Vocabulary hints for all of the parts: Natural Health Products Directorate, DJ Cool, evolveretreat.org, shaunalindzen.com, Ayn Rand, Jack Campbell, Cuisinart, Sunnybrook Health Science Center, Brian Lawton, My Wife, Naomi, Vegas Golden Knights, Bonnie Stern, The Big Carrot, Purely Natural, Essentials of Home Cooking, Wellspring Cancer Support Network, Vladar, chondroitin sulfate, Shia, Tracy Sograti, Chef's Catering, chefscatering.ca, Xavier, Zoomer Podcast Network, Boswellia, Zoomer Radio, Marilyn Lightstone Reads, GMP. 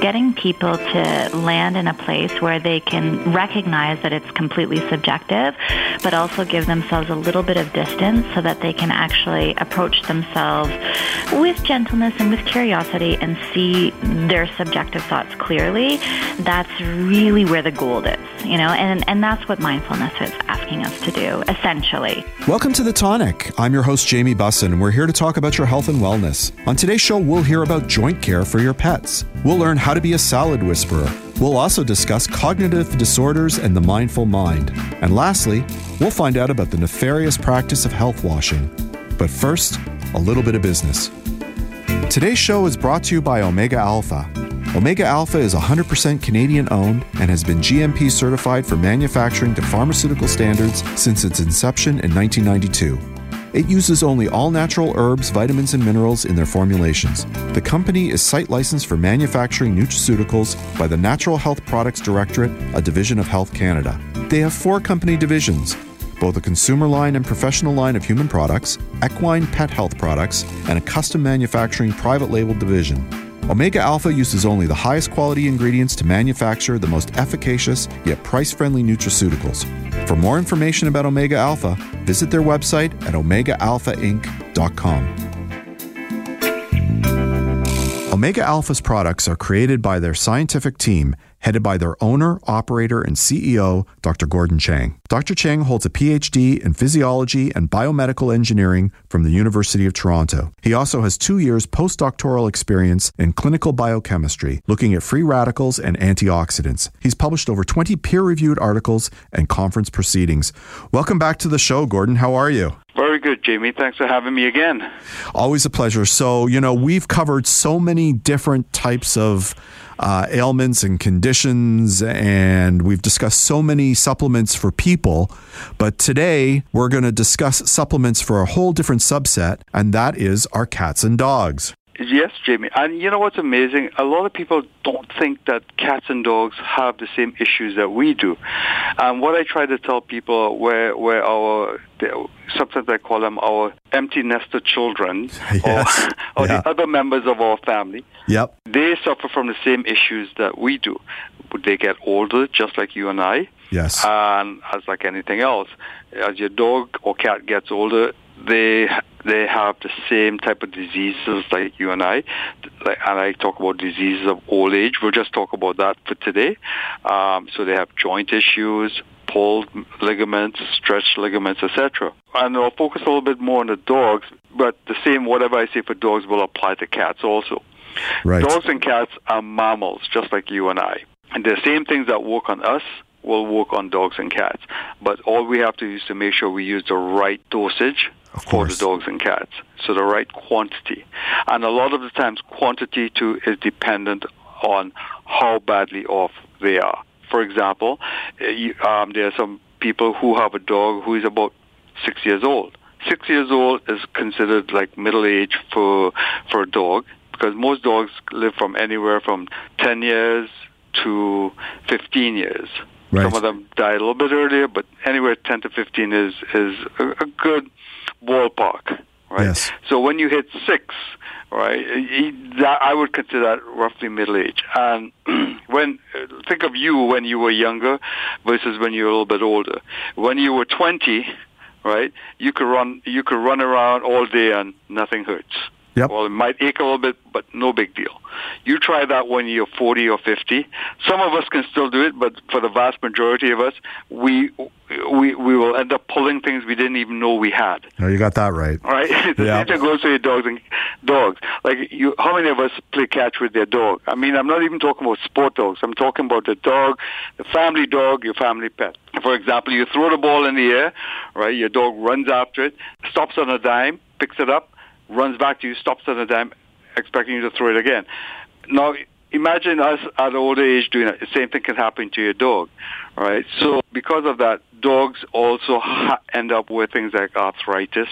Getting people to land in a place where they can recognize that it's completely subjective, but also give themselves a little bit of distance so that they can actually approach themselves with gentleness and with curiosity and see their subjective thoughts clearly. That's really where the gold is, you know, and that's what mindfulness is asking us to do, essentially. Welcome to The Tonic. I'm your host, Jamie Bussin, and we're here to talk about your health and wellness. On today's show, we'll hear about joint care for your pets. We'll learn how to be a salad whisperer. We'll also discuss cognitive disorders and the mindful mind. And lastly, we'll find out about the nefarious practice of health washing. But first, a little bit of business. Today's show is brought to you by Omega Alpha. Omega Alpha is 100% Canadian owned and has been GMP certified for manufacturing to pharmaceutical standards since its inception in 1992. It uses only all-natural herbs, vitamins, and minerals in their formulations. The company is site-licensed for manufacturing nutraceuticals by the Natural Health Products Directorate, a division of Health Canada. They have 4 company divisions, both a consumer line and professional line of human products, equine pet health products, and a custom manufacturing private label division. Omega Alpha uses only the highest quality ingredients to manufacture the most efficacious yet price-friendly nutraceuticals. For more information about Omega Alpha, visit their website at omegaalphainc.com. Omega Alpha's products are created by their scientific team, headed by their owner, operator, and CEO, Dr. Gordon Chang. Dr. Chang holds a PhD in physiology and biomedical engineering from the University of Toronto. He also has 2 years postdoctoral experience in clinical biochemistry, looking at free radicals and antioxidants. He's published over 20 peer-reviewed articles and conference proceedings. Welcome back to the show, Gordon. How are you? Very good, Jamie. Thanks for having me again. Always a pleasure. So, you know, we've covered so many different types of ailments and conditions, and we've discussed so many supplements for people, but today we're going to discuss supplements for a whole different subset, and that is our cats and dogs. Yes, Jamie. And you know what's amazing? A lot of people don't think that cats and dogs have the same issues that we do. And what I try to tell people where our, sometimes I call them our empty nester children, yes, or yeah, the other members of our family, yep, they suffer from the same issues that we do. They get older, just like you and I. Yes. And as like anything else, as your dog or cat gets older, they have the same type of diseases like you and I. And I talk about diseases of old age. We'll just talk about that for today. So they have joint issues, pulled ligaments, stretched ligaments, etc. And I'll focus a little bit more on the dogs, but the same whatever I say for dogs will apply to cats also. Right. Dogs and cats are mammals, just like you and I. And the same things that work on us will work on dogs and cats. But all we have to do is to make sure we use the right dosage for the dogs and cats. So the right quantity. And a lot of the times quantity too is dependent on how badly off they are. For example, there are some people who have a dog who is about 6 years old. 6 years old is considered like middle age for a dog, because most dogs live from anywhere from 10 years to 15 years. Right. Some of them die a little bit earlier, but anywhere 10 to 15 is a good ballpark, right? Yes. So when you hit 6, right, I would consider that roughly middle age. And think of you when you were younger versus when you're a little bit older. When you were 20, right, you could run around all day and nothing hurts. Yep. Well, it might ache a little bit, but no big deal. You try that when you're 40 or 50. Some of us can still do it, but for the vast majority of us, we will end up pulling things we didn't even know we had. No, you got that right. All right? The same thing goes to your dogs. Like, how many of us play catch with their dog? I mean, I'm not even talking about sport dogs. I'm talking about the dog, the family dog, your family pet. For example, you throw the ball in the air, right? Your dog runs after it, stops on a dime, picks it up, runs back to you, stops on a dime, expecting you to throw it again. Now, imagine us at old age doing it. The same thing can happen to your dog, right? So because of that, dogs also end up with things like arthritis.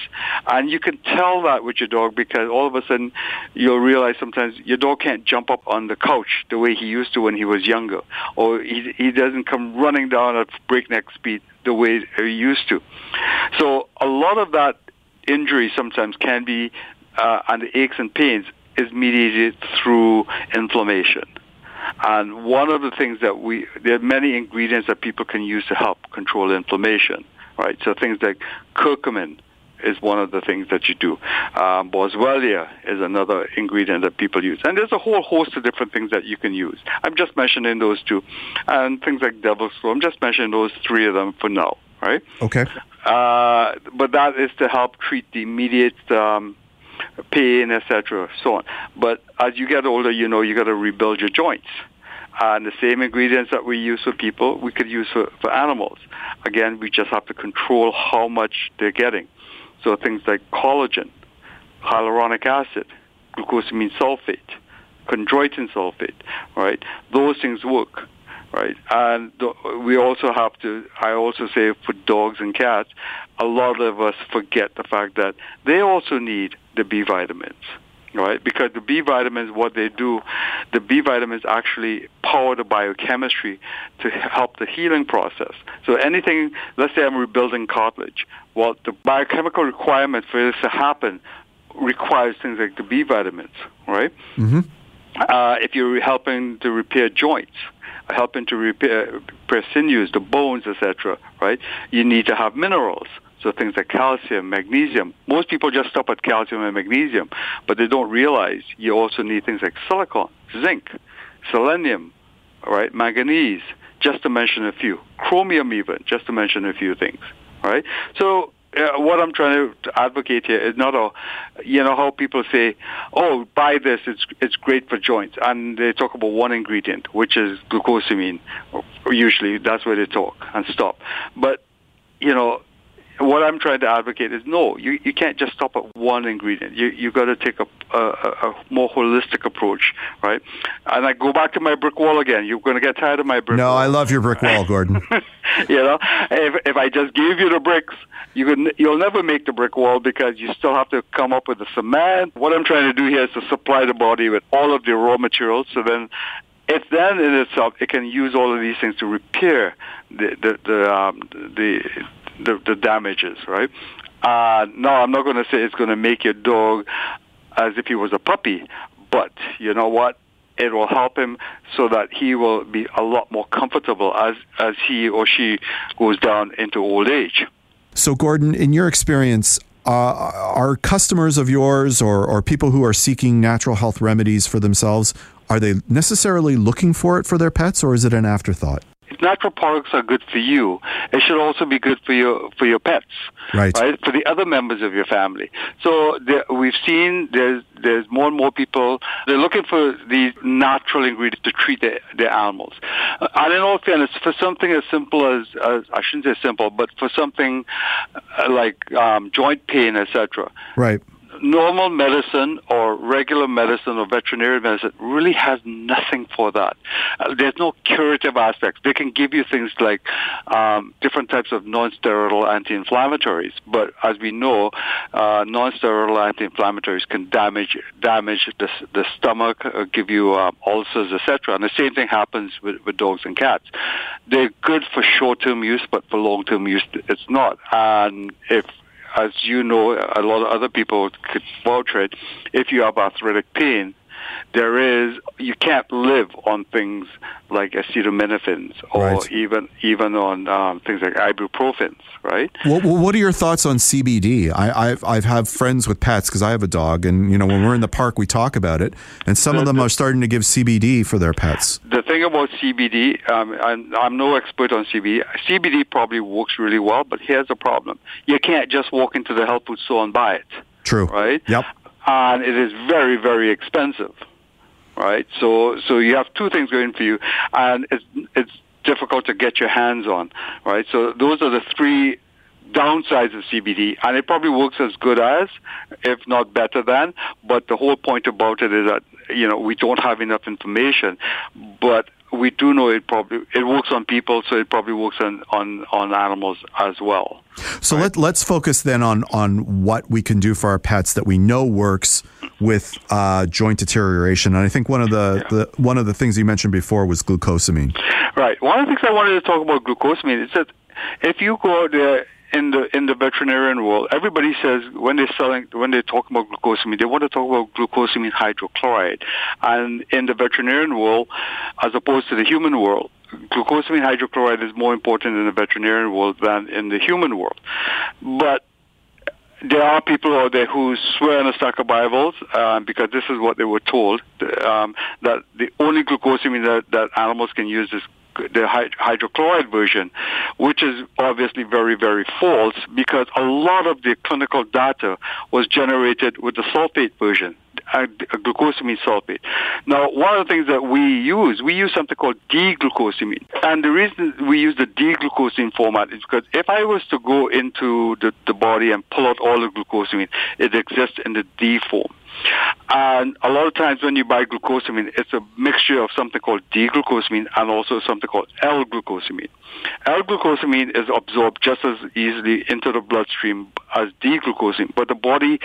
And you can tell that with your dog because all of a sudden you'll realize sometimes your dog can't jump up on the couch the way he used to when he was younger. Or he doesn't come running down at breakneck speed the way he used to. So a lot of that injury sometimes can be, and the aches and pains, is mediated through inflammation. And one of the things that there are many ingredients that people can use to help control inflammation, right? So things like curcumin is one of the things that you do. Boswellia is another ingredient that people use. And there's a whole host of different things that you can use. I'm just mentioning those two. And things like devil's claw, I'm just mentioning those three of them for now, right? Okay. But that is to help treat the immediate pain, etc., so on. But as you get older, you know, you got to rebuild your joints. And the same ingredients that we use for people, we could use for animals. Again, we just have to control how much they're getting. So things like collagen, hyaluronic acid, glucosamine sulfate, chondroitin sulfate, right? Those things work, right? And we also have to, I also say for dogs and cats, a lot of us forget the fact that they also need the B vitamins, right? Because the B vitamins, what they do, the B vitamins actually power the biochemistry to help the healing process. So anything, let's say I'm rebuilding cartilage. Well, the biochemical requirement for this to happen requires things like the B vitamins, right? Mm-hmm. If you're helping to repair joints, helping to repair sinews, the bones, etc., right? You need to have minerals. So things like calcium, magnesium. Most people just stop at calcium and magnesium, but they don't realize you also need things like silicon, zinc, selenium, right? Manganese, just to mention a few. Chromium even, just to mention a few things, right? So what I'm trying to advocate here is not a, you know, how people say, oh, buy this, it's great for joints. And they talk about one ingredient, which is glucosamine. Usually that's where they talk and stop. But, you know, what I'm trying to advocate is, no, you can't just stop at one ingredient. You've got to take a more holistic approach, right? And I go back to my brick wall again. You're going to get tired of my brick wall. No, I love your brick wall, Gordon. You know, if I just gave you the bricks, you'll never make the brick wall because you still have to come up with the cement. What I'm trying to do here is to supply the body with all of the raw materials, so then it's then in itself, it can use all of these things to repair the damages, right? No, I'm not going to say it's going to make your dog as if he was a puppy, but you know what? It will help him so that he will be a lot more comfortable as he or she goes down into old age. So, Gordon, in your experience, are customers of yours or people who are seeking natural health remedies for themselves, are they necessarily looking for it for their pets, or is it an afterthought? If natural products are good for you, it should also be good for your pets, right? For the other members of your family. So we've seen there's more and more people, they're looking for these natural ingredients to treat their animals. And in all fairness, for something as simple as I shouldn't say simple, but for something like joint pain, etc., right? Normal medicine or regular medicine or veterinary medicine really has nothing for that. There's no curative aspects. They can give you things like different types of non-steroidal anti-inflammatories, but as we know, non-steroidal anti-inflammatories can damage the stomach, give you ulcers, etc. And the same thing happens with dogs and cats. They're good for short-term use, but for long-term use, it's not. And as you know, a lot of other people could vouch for it, if you have arthritic pain, you can't live on things like acetaminophen or even on things like ibuprofen, right? What are your thoughts on CBD? I've had friends with pets because I have a dog, and you know when we're in the park we talk about it, and some of them are starting to give CBD for their pets. The thing about CBD, I'm no expert on CBD. CBD probably works really well, but here's the problem: you can't just walk into the health food store and buy it. True. Right. Yep. And it is very, very expensive, right? So you have two things going for you, and it's difficult to get your hands on, right? So those are the three downsides of CBD, and it probably works as good as, if not better than, but the whole point about it is that you know, we don't have enough information, but we do know it works on people, so it probably works on animals as well. So right? let's focus then on what we can do for our pets that we know works with joint deterioration. And I think one of the things you mentioned before was glucosamine. Right. One of the things I wanted to talk about glucosamine is that if you go out there in the veterinarian world, everybody says when they talk about glucosamine, they want to talk about glucosamine hydrochloride. And in the veterinarian world, as opposed to the human world, glucosamine hydrochloride is more important in the veterinarian world than in the human world. But there are people out there who swear on a stack of Bibles because this is what they were told, that the only glucosamine that animals can use is the hydrochloride version, which is obviously very, very false, because a lot of the clinical data was generated with the sulfate version, glucosamine sulfate. Now, one of the things that we use something called D-glucosamine. And the reason we use the D-glucosamine format is because if I was to go into the body and pull out all the glucosamine, it exists in the D form. And a lot of times when you buy glucosamine, it's a mixture of something called D-glucosamine and also something called L-glucosamine. L-glucosamine is absorbed just as easily into the bloodstream as D-glucosamine, but the body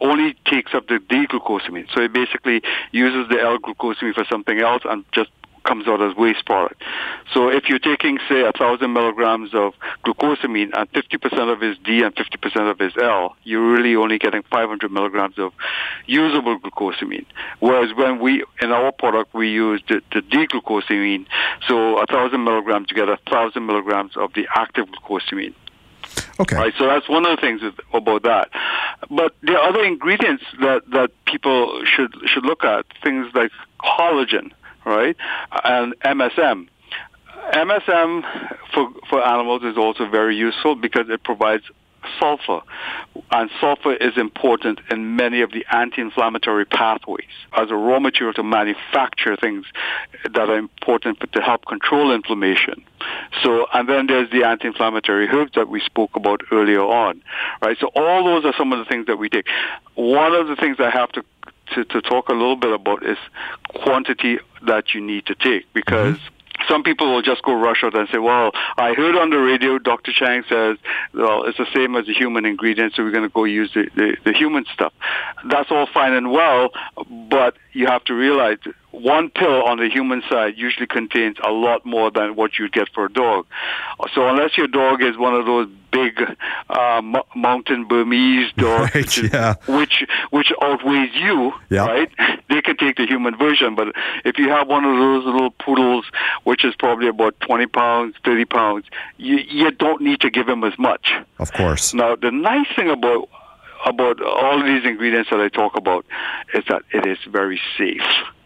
only takes up the D-glucosamine. So it basically uses the L-glucosamine for something else and just comes out as waste product. So if you're taking, say, 1,000 milligrams of glucosamine and 50% of it is D and 50% of it is L, you're really only getting 500 milligrams of usable glucosamine. Whereas when in our product, we use the D-glucosamine, so 1,000 milligrams, you get 1,000 milligrams of the active glucosamine. Okay. Right, so that's one of the things about that. But there are other ingredients that people should look at, things like collagen, right? And MSM. MSM for animals is also very useful because it provides sulfur. And sulfur is important in many of the anti-inflammatory pathways as a raw material to manufacture things that are important to help control inflammation. So, and then there's the anti-inflammatory herbs that we spoke about earlier on, right? So all those are some of the things that we take. One of the things I have to talk a little bit about is quantity that you need to take, because some people will just go rush out and say, well, I heard on the radio Dr. Chang says, well, it's the same as the human ingredient, so we're going to go use the human stuff. That's all fine and well, but you have to realize one pill on the human side usually contains a lot more than what you'd get for a dog. So unless your dog is one of those big mountain Burmese dogs, right, which outweighs you, yep, right? They can take the human version. But if you have one of those little poodles, which is probably about 20 pounds, 30 pounds, you don't need to give him as much. Of course. Now, the nice thing about all these ingredients that I talk about is that it is very safe.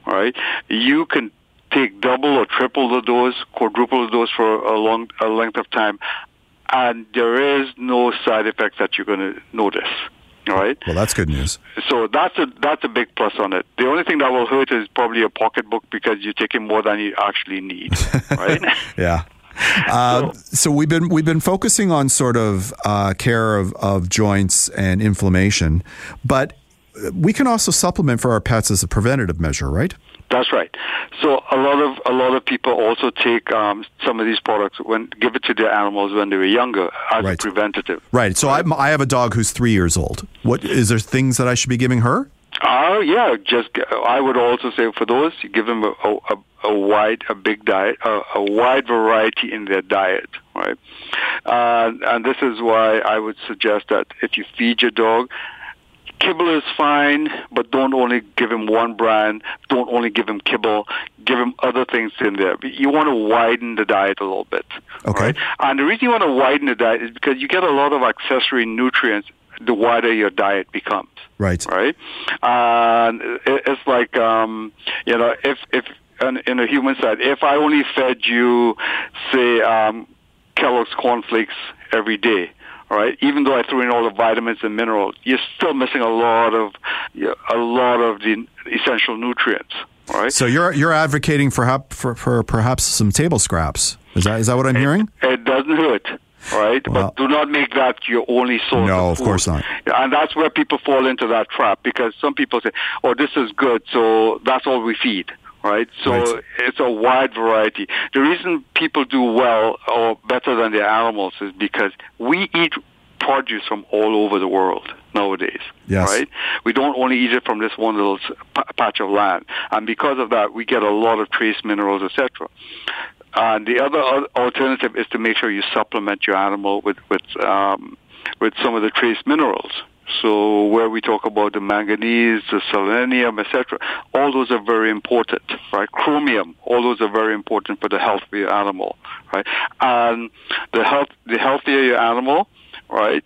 All right, you can take double or triple the dose, quadruple the dose for a length of time, and there is no side effects that you're going to notice. All right. Well, that's good news. So that's a big plus on it. The only thing that will hurt is probably your pocketbook, because you're taking more than you actually need. Right? Yeah. So we've been focusing on sort of care of joints and inflammation, but we can also supplement for our pets as a preventative measure, right? That's right. So a lot of people also take some of these products when give it to their animals when they were younger as a preventative. Right. So I have a dog who's 3 years old. What is there things that I should be giving her? I would also say for those, you give them a wide variety in their diet, right? And this is why I would suggest that if you feed your dog, kibble is fine, but don't only give him one brand. Don't only give him kibble. Give him other things in there. You want to widen the diet a little bit. Okay. Right? And the reason you want to widen the diet is because you get a lot of accessory nutrients the wider your diet becomes. Right. Right? And it's like, if in a human side, if I only fed you, say, Kellogg's cornflakes every day, right? Even though I threw in all the vitamins and minerals, you're still missing a lot of the essential nutrients. Right? So you're advocating for perhaps some table scraps. Is that what I'm hearing? It doesn't hurt. right? Well, but do not make that your only source of food. No, of course not. And that's where people fall into that trap, because some people say, oh, this is good, so that's all we feed. Right? So it's a wide variety. The reason people do well or better than their animals is because we eat produce from all over the world nowadays. Yes. Right? We don't only eat it from this one little patch of land. And because of that, we get a lot of trace minerals, etc. And the other alternative is to make sure you supplement your animal with some of the trace minerals. So where we talk about the manganese, the selenium, etc., all those are very important, right? Chromium, all those are very important for the health of your animal, right? And the healthier your animal, right,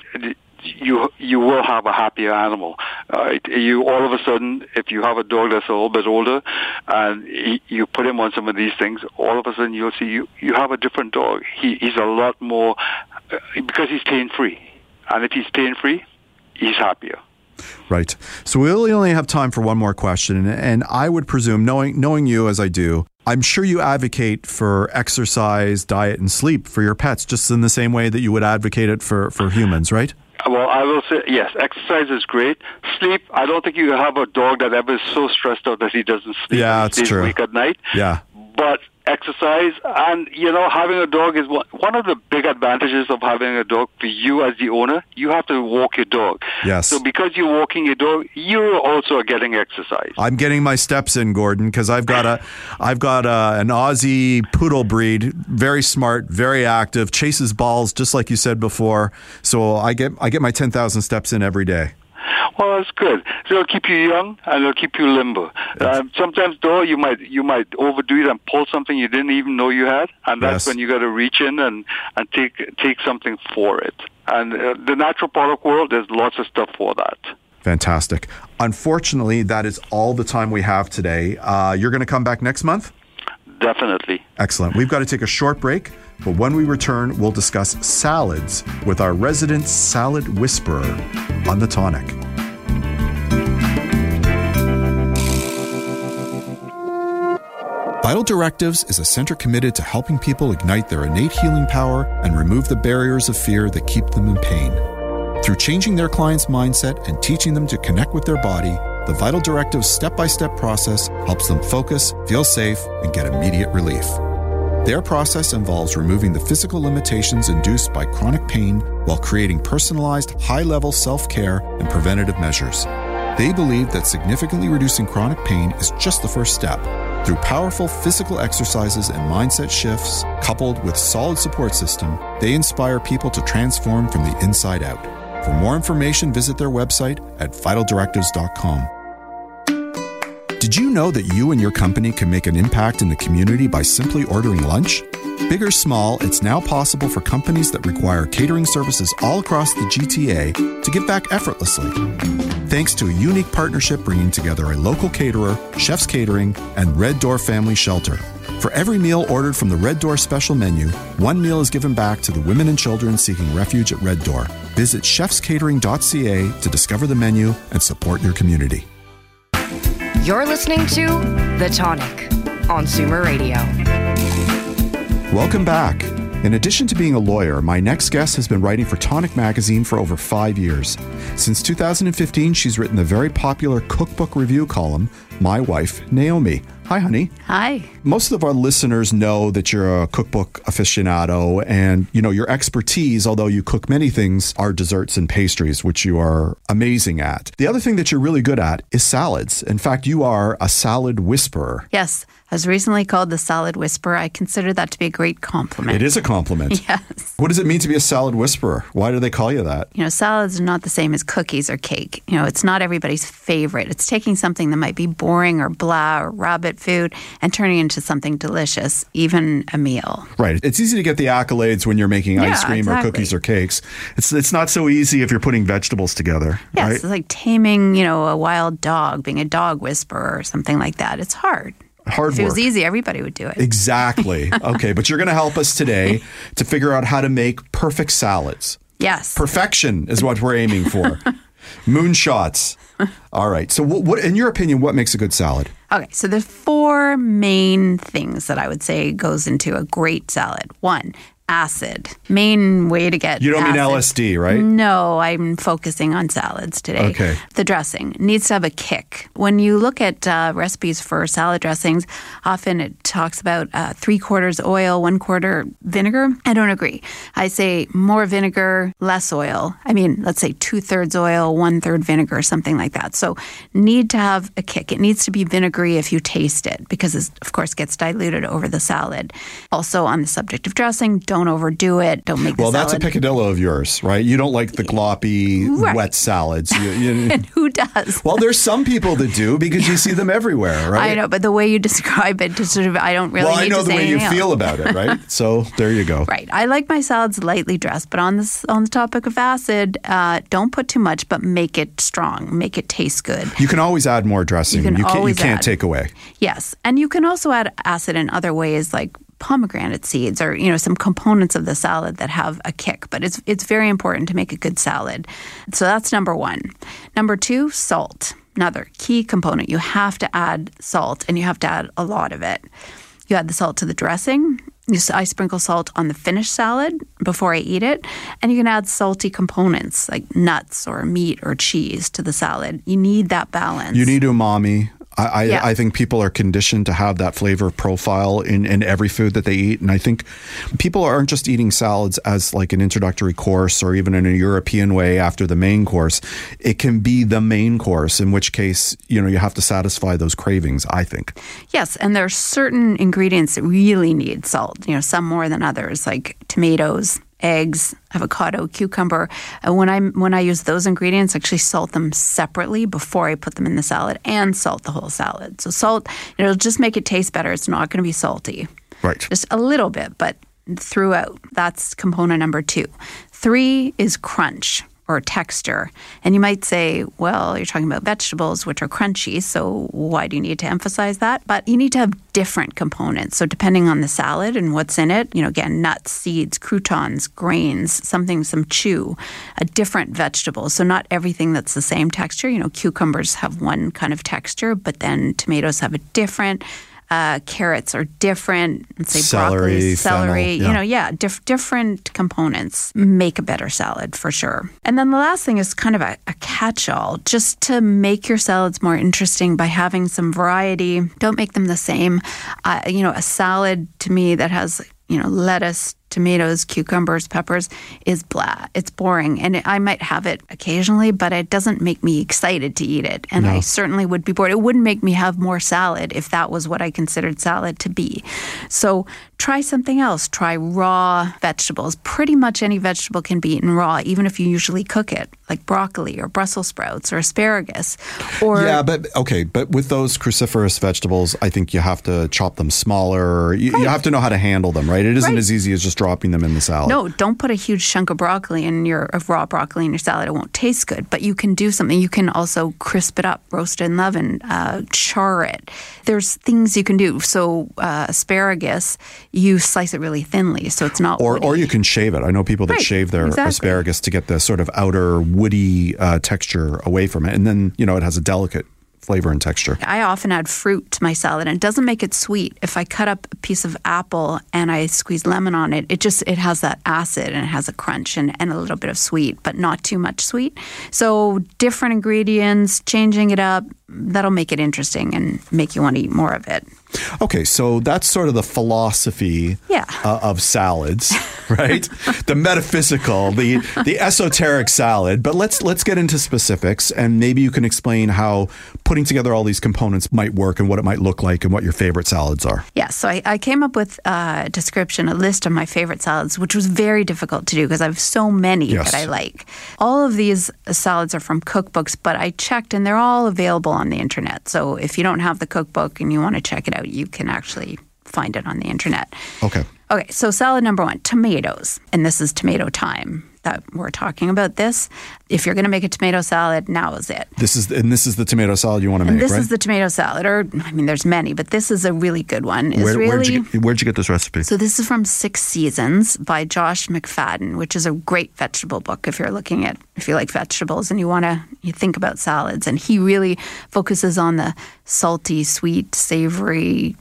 you will have a happier animal, right? You all of a sudden, if you have a dog that's a little bit older and you put him on some of these things, all of a sudden you'll see you have a different dog. He's a lot more because he's pain-free, and if he's pain-free, he's happier. Right. So we only have time for one more question. And I would presume, knowing you as I do, I'm sure you advocate for exercise, diet, and sleep for your pets, just in the same way that you would advocate it for humans, right? Well, I will say, yes, exercise is great. Sleep, I don't think you have a dog that ever is so stressed out that he doesn't sleep. Yeah, that's true. Awake at night. Yeah. But exercise and, you know, having a dog is one of the big advantages of having a dog for you as the owner. You have to walk your dog. Yes. So because you're walking your dog, you also are getting exercise. I'm getting my steps in, Gordon, because I've got an Aussie poodle breed, very smart, very active, chases balls just like you said before. So I get my 10,000 steps in every day. Well, that's good. So it'll keep you young and it'll keep you limber. Yes. Sometimes, though, you might overdo it and pull something you didn't even know you had, and that's when you got to reach in and take something for it. And the natural product world, there's lots of stuff for that. Fantastic. Unfortunately, that is all the time we have today. You're going to come back next month? Definitely. Excellent. We've got to take a short break, but when we return, we'll discuss salads with our resident salad whisperer on The Tonic. Vital Directives is a center committed to helping people ignite their innate healing power and remove the barriers of fear that keep them in pain. Through changing their clients' mindset and teaching them to connect with their body, the Vital Directives step-by-step process helps them focus, feel safe, and get immediate relief. Their process involves removing the physical limitations induced by chronic pain while creating personalized, high-level self-care and preventative measures. They believe that significantly reducing chronic pain is just the first step. Through powerful physical exercises and mindset shifts, coupled with solid support system, they inspire people to transform from the inside out. For more information, visit their website at vitaldirectives.com. Did you know that you and your company can make an impact in the community by simply ordering lunch? Big or small, it's now possible for companies that require catering services all across the GTA to give back effortlessly, thanks to a unique partnership bringing together a local caterer, Chef's Catering, and Red Door Family Shelter. For every meal ordered from the Red Door special menu, one meal is given back to the women and children seeking refuge at Red Door. Visit chefscatering.ca to discover the menu and support your community. You're listening to The Tonic on Zoomer Radio. Welcome back. In addition to being a lawyer, my next guest has been writing for Tonic Magazine for over 5 years. Since 2015, she's written the very popular cookbook review column, My Wife, Naomi. Hi, honey. Hi. Most of our listeners know that you're a cookbook aficionado and, you know, your expertise, although you cook many things, are desserts and pastries, which you are amazing at. The other thing that you're really good at is salads. In fact, you are a salad whisperer. Yes. I was recently called the salad whisperer. I consider that to be a great compliment. It is a compliment. Yes. What does it mean to be a salad whisperer? Why do they call you that? You know, salads are not the same as cookies or cake. You know, it's not everybody's favorite. It's taking something that might be boring or blah or rabbit food and turning it into something delicious, even a meal. Right. It's easy to get the accolades when you're making ice cream or cookies or cakes. It's not so easy if you're putting vegetables together. Yes. Right? It's like taming, you know, a wild dog, being a dog whisperer or something like that. It's hard. Hard work. If it was easy, everybody would do it. Exactly. Okay, but you're going to help us today to figure out how to make perfect salads. Yes. Perfection is what we're aiming for. Moonshots. All right. So what, in your opinion, what makes a good salad? Okay, so there's four main things that I would say goes into a great salad. One, acid. Main way to get mean LSD, right? No, I'm focusing on salads today. Okay. The dressing needs to have a kick. When you look at recipes for salad dressings, often it talks about 3/4 oil, 1/4 vinegar. I don't agree. I say more vinegar, less oil. I mean, let's say 2/3 oil, 1/3 vinegar, something like that. So need to have a kick. It needs to be vinegary if you taste it because it, of course, gets diluted over the salad. Also on the subject of dressing, don't overdo it. Don't make the salad. Well, that's a picadillo of yours, right? You don't like the gloppy, wet salads. And who does? Well, there's some people that do because you see them everywhere, right? I know, but the way you describe it, just sort of, I don't really need to say anything else. Well, I know the way you feel about it, right? So there you go. Right. I like my salads lightly dressed, but on the topic of acid, don't put too much, but make it strong. Make it taste good. You can always add more dressing. You can't take away. Yes. And you can also add acid in other ways, like pomegranate seeds or, some components of the salad that have a kick. But it's very important to make a good salad. So that's number one. Number two, salt. Another key component. You have to add salt, and you have to add a lot of it. You add the salt to the dressing. I sprinkle salt on the finished salad before I eat it. And you can add salty components like nuts or meat or cheese to the salad. You need that balance. You need umami. I think people are conditioned to have that flavor profile in every food that they eat. And I think people aren't just eating salads as like an introductory course or even in a European way after the main course. It can be the main course, in which case, you have to satisfy those cravings, I think. Yes. And there are certain ingredients that really need salt, some more than others, like tomatoes, eggs, avocado, cucumber. When I use those ingredients, actually salt them separately before I put them in the salad and salt the whole salad. So salt, it'll just make it taste better. It's not going to be salty. Right. Just a little bit, but throughout. That's component number two. Three is crunch or texture. And you might say, well, you're talking about vegetables, which are crunchy, so why do you need to emphasize that? But you need to have different components. So depending on the salad and what's in it, again, nuts, seeds, croutons, grains, some chew, a different vegetable. So not everything that's the same texture. Cucumbers have one kind of texture, but then tomatoes have a different. Carrots are different. Let's say broccoli, celery. Fennel, different components make a better salad for sure. And then the last thing is kind of a catch-all, just to make your salads more interesting by having some variety. Don't make them the same. A salad to me that has lettuce, tomatoes, cucumbers, peppers is blah. It's boring. And I might have it occasionally, but it doesn't make me excited to eat it. And I certainly would be bored. It wouldn't make me have more salad if that was what I considered salad to be. So try something else. Try raw vegetables. Pretty much any vegetable can be eaten raw, even if you usually cook it, like broccoli or Brussels sprouts or asparagus. But with those cruciferous vegetables, I think you have to chop them smaller. You have to know how to handle them, right? It isn't as easy as just dropping them in the salad. No, don't put a huge chunk of raw broccoli in your salad. It won't taste good, but you can do something. You can also crisp it up, roast it in the oven, char it. There's things you can do. So asparagus, you slice it really thinly, so it's not woody. Or you can shave it. I know people that shave their asparagus to get the sort of outer woody texture away from it. And then, it has a delicate flavor and texture. I often add fruit to my salad, and it doesn't make it sweet. If I cut up a piece of apple and I squeeze lemon on it, it has that acid and it has a crunch and a little bit of sweet, but not too much sweet. So different ingredients, changing it up, that'll make it interesting and make you want to eat more of it. Okay, so that's sort of the philosophy of salads, right? The metaphysical, the esoteric salad. But let's get into specifics, and maybe you can explain how putting together all these components might work and what it might look like and what your favorite salads are. Yeah, so I came up with a description, a list of my favorite salads, which was very difficult to do because I have so many that I like. All of these salads are from cookbooks, but I checked and they're all available on the internet. So if you don't have the cookbook and you want to check it out, you can actually find it on the internet. Okay, so salad number one, tomatoes. And this is tomato time that we're talking about this. If you're going to make a tomato salad, now is it. This is the tomato salad you want to make, right? This is the tomato salad. There's many, but this is a really good one. Where'd you get this recipe? So this is from Six Seasons by Josh McFadden, which is a great vegetable book if you like vegetables and you think about salads. And he really focuses on the salty, sweet, savory,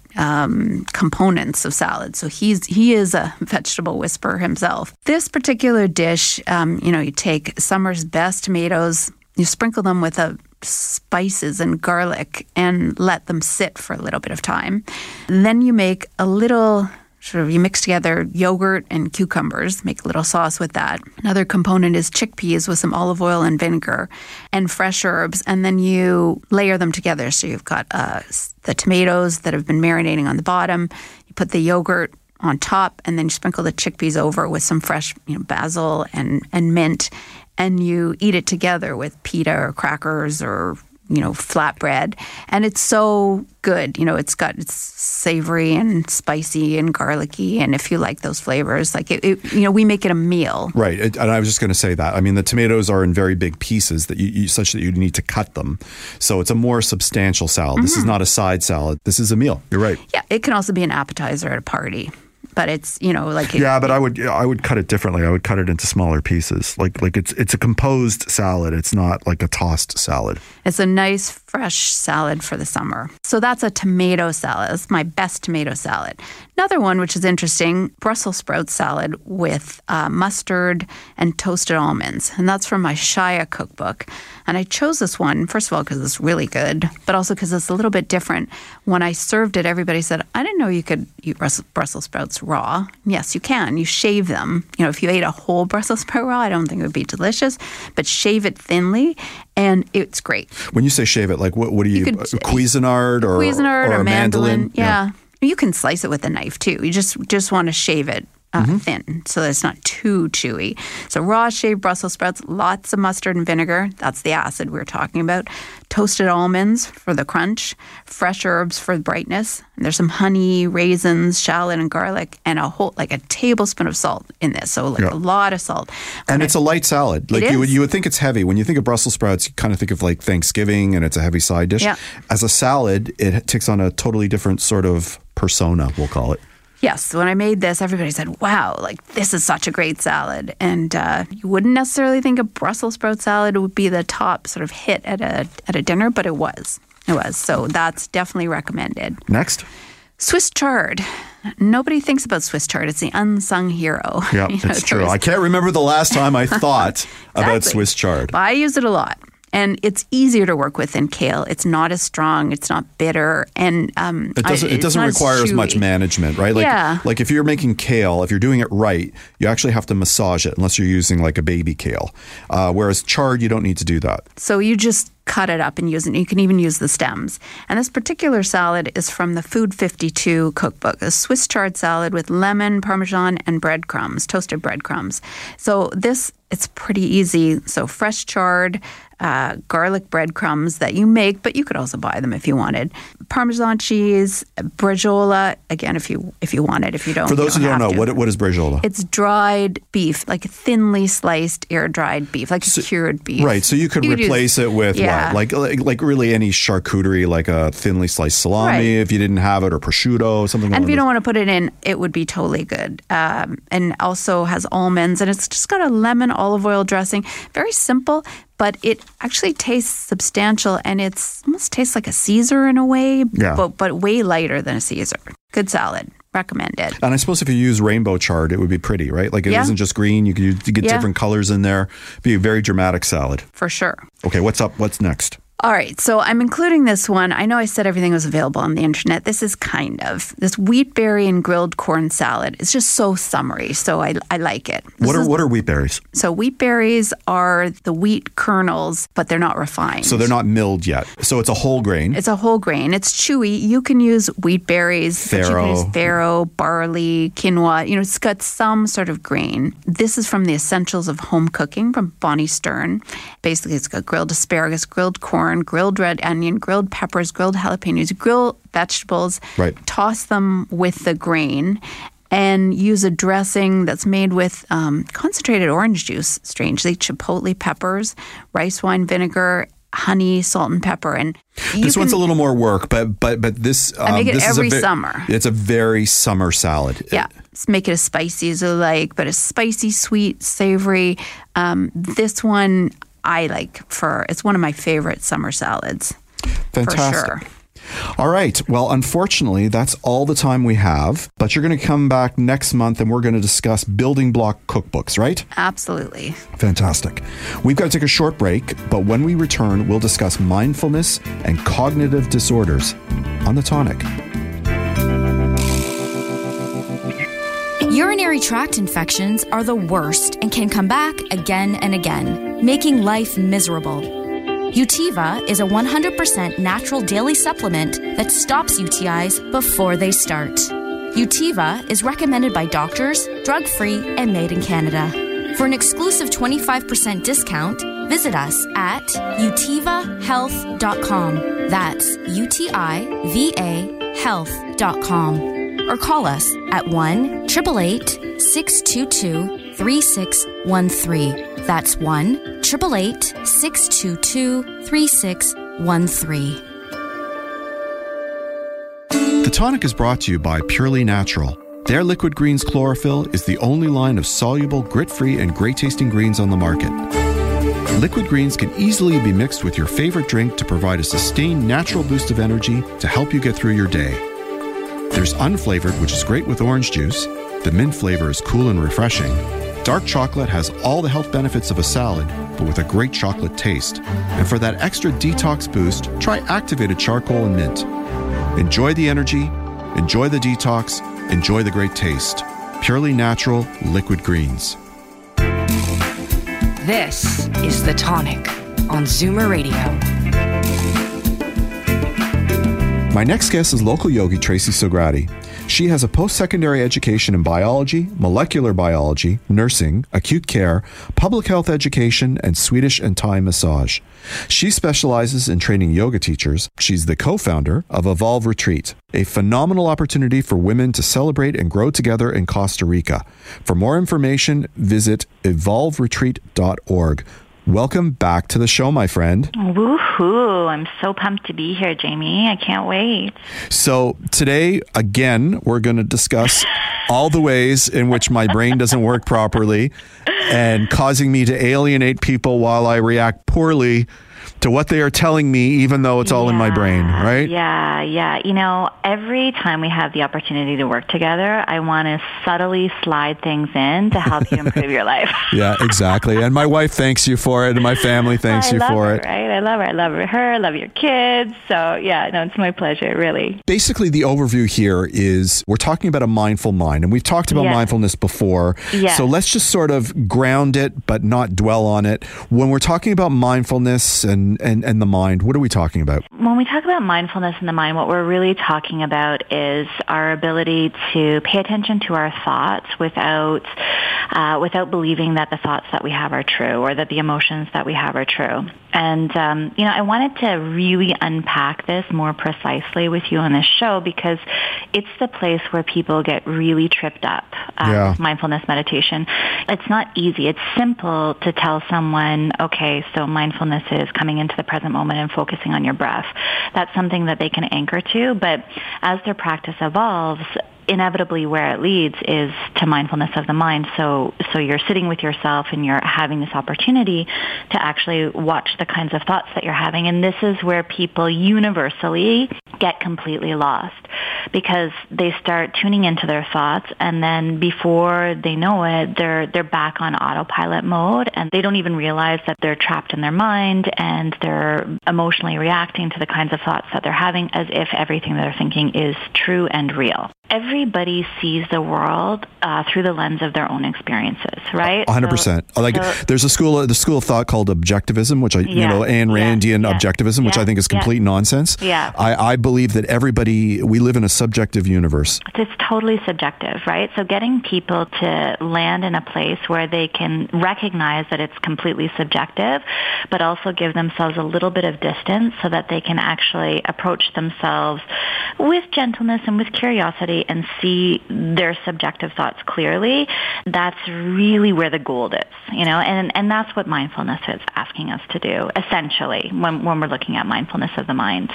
components of salad. So he is a vegetable whisperer himself. This particular dish, you take summer's best tomatoes, you sprinkle them with spices and garlic and let them sit for a little bit of time. And then you make a little... you mix together yogurt and cucumbers, make a little sauce with that. Another component is chickpeas with some olive oil and vinegar and fresh herbs, and then you layer them together. So you've got the tomatoes that have been marinating on the bottom. You put the yogurt on top, and then you sprinkle the chickpeas over with some fresh basil and mint, and you eat it together with pita or crackers or flatbread. And it's so good. It's savory and spicy and garlicky. And if you like those flavors, we make it a meal. Right. And I was just going to say that. I mean, the tomatoes are in very big pieces that such that you need to cut them. So it's a more substantial salad. Mm-hmm. This is not a side salad. This is a meal. You're right. Yeah. It can also be an appetizer at a party. But it's, Yeah, but I would cut it differently. I would cut it into smaller pieces. Like it's a composed salad. It's not like a tossed salad. It's a nice, fresh salad for the summer. So that's a tomato salad. That's my best tomato salad. Another one, which is interesting, Brussels sprout salad with mustard and toasted almonds. And that's from my Shia cookbook. And I chose this one, first of all, because it's really good, but also because it's a little bit different. When I served it, everybody said, I didn't know you could eat Brussels sprouts raw. Yes, you can. You shave them. If you ate a whole Brussels sprout raw, I don't think it would be delicious, but shave it thinly and it's great. When you say shave it, what do you could, Cuisinart or a mandolin? Yeah. You can slice it with a knife too. You just want to shave it thin so that it's not too chewy. So raw shaved Brussels sprouts, lots of mustard and vinegar. That's the acid we were talking about. Toasted almonds for the crunch, fresh herbs for the brightness. And there's some honey, raisins, shallot, and garlic, and a whole a tablespoon of salt in this. So a lot of salt. And it's a light salad. You would think it's heavy. When you think of Brussels sprouts, you kind of think of Thanksgiving, and it's a heavy side dish. Yeah. As a salad, it takes on a totally different sort of persona, we'll call it. Yes, when I made this, everybody said, wow, this is such a great salad. And you wouldn't necessarily think a Brussels sprout salad would be the top sort of hit at a dinner, but it was. It was. So that's definitely recommended. Next. Swiss chard. Nobody thinks about Swiss chard. It's the unsung hero. Yeah, it's true. I can't remember the last time I thought about Swiss chard. But I use it a lot. And it's easier to work with than kale. It's not as strong. It's not bitter. And it doesn't require as much management, right? Like if you're making kale, if you're doing it right, you actually have to massage it unless you're using a baby kale. Whereas chard, you don't need to do that. So you just cut it up and use it. You can even use the stems. And this particular salad is from the Food 52 cookbook, a Swiss chard salad with lemon, parmesan, and breadcrumbs, toasted breadcrumbs. So it's pretty easy. So fresh chard, garlic breadcrumbs that you make, but you could also buy them if you wanted. Parmesan cheese, breggiola, again, if you want it. If you don't, for those who don't know, what is breggiola? It's dried beef, thinly sliced, air dried beef, cured beef. Right. So you could replace it with what? Like really any charcuterie, like a thinly sliced salami, if you didn't have it, or prosciutto, something. And if you don't want to put it in, it would be totally good. And also has almonds, and it's just got a lemon olive oil dressing. Very simple. But it actually tastes substantial, and it almost tastes like a Caesar in a way, but way lighter than a Caesar. Good salad. Recommend it. And I suppose if you use rainbow chard, it would be pretty, right? It isn't just green. You get different colors in there. It'd be a very dramatic salad. For sure. Okay, what's up? What's next? All right, so I'm including this one. I know I said everything was available on the internet. This is this wheat berry and grilled corn salad. It's just so summery, so I like it. What are wheat berries? So wheat berries are the wheat kernels, but they're not refined. So they're not milled yet. So it's a whole grain. It's a whole grain. It's chewy. You can use wheat berries. Farro, barley, quinoa. It's got some sort of grain. This is from the Essentials of Home Cooking from Bonnie Stern. Basically, it's got grilled asparagus, grilled corn, grilled red onion, grilled peppers, grilled jalapenos, grilled vegetables, toss them with the grain and use a dressing that's made with concentrated orange juice, strangely, chipotle peppers, rice wine vinegar, honey, salt and pepper. And one's a little more work, but this I make it this every summer. It's a very summer salad. Yeah, make it as spicy as you like, but it's spicy, sweet, savory. This one I like it's one of my favorite summer salads. Fantastic. For sure. All right. Well, unfortunately, that's all the time we have, but you're going to come back next month and we're going to discuss building block cookbooks, right? Absolutely. Fantastic. We've got to take a short break, but when we return, we'll discuss mindfulness and cognitive disorders on The Tonic. Urinary tract infections are the worst and can come back again and again, making life miserable. Utiva is a 100% natural daily supplement that stops UTIs before they start. Utiva is recommended by doctors, drug-free, and made in Canada. For an exclusive 25% discount, visit us at utivahealth.com. That's UTIVA health.com. Or call us at 1-888-622-3613. That's 1-888-622-3613. The Tonic is brought to you by Purely Natural. Their Liquid Greens Chlorophyll is the only line of soluble, grit-free, and great-tasting greens on the market. Liquid greens can easily be mixed with your favorite drink to provide a sustained natural boost of energy to help you get through your day. There's unflavored, which is great with orange juice. The mint flavor is cool and refreshing. Dark chocolate has all the health benefits of a salad, but with a great chocolate taste. And for that extra detox boost, try activated charcoal and mint. Enjoy the energy, enjoy the detox, enjoy the great taste. Purely Natural Liquid Greens. This is The Tonic on Zoomer Radio. My next guest is local yogi Tracy Sograti. She has a post-secondary education in biology, molecular biology, nursing, acute care, public health education, and Swedish and Thai massage. She specializes in training yoga teachers. She's the co-founder of Evolve Retreat, a phenomenal opportunity for women to celebrate and grow together in Costa Rica. For more information, visit evolveretreat.org. Welcome back to the show, my friend. Woohoo! I'm so pumped to be here, Jamie. I can't wait. So today, again, we're going to discuss all the ways in which my brain doesn't work properly and causing me to alienate people while I react poorly to what they are telling me, even though it's all in my brain, right? Yeah. You know, every time we have the opportunity to work together, I want to subtly slide things in to help you improve your life. Yeah, exactly. And my wife thanks you for it, and my family thanks you for it. Right? I love her. I love her. I love your kids. So yeah, no, it's my pleasure, really. Basically, the overview here is we're talking about a mindful mind, and we've talked about mindfulness before. So let's just sort of ground it, but not dwell on it. When we're talking about mindfulness and the mind, what are we talking about? When we talk about mindfulness and the mind, what we're really talking about is our ability to pay attention to our thoughts without believing that the thoughts that we have are true or that the emotions that we have are true. And, you know, I wanted to really unpack this more precisely with you on this show because it's the place where people get really tripped up with mindfulness meditation. It's not easy. It's simple to tell someone, okay, so mindfulness is coming into the present moment and focusing on your breath. That's something that they can anchor to, but as their practice evolves, inevitably where it leads is to mindfulness of the mind. So you're sitting with yourself and you're having this opportunity to actually watch the kinds of thoughts that you're having. And this is where people universally get completely lost because they start tuning into their thoughts, and then before they know it, they're back on autopilot mode, and they don't even realize that they're trapped in their mind and they're emotionally reacting to the kinds of thoughts that they're having as if everything that they're thinking is true and real. Everybody sees the world through the lens of their own experiences, right? 100%. There's the school of thought called objectivism, which Ayn Randian objectivism, which I think is complete nonsense. Yeah. I believe that we live in a subjective universe. It's totally subjective, right? So getting people to land in a place where they can recognize that it's completely subjective, but also give themselves a little bit of distance so that they can actually approach themselves with gentleness and with curiosity clearly and see their subjective thoughts clearly, that's really where the gold is, you know, and that's what mindfulness is asking us to do, essentially, when we're looking at mindfulness of the mind.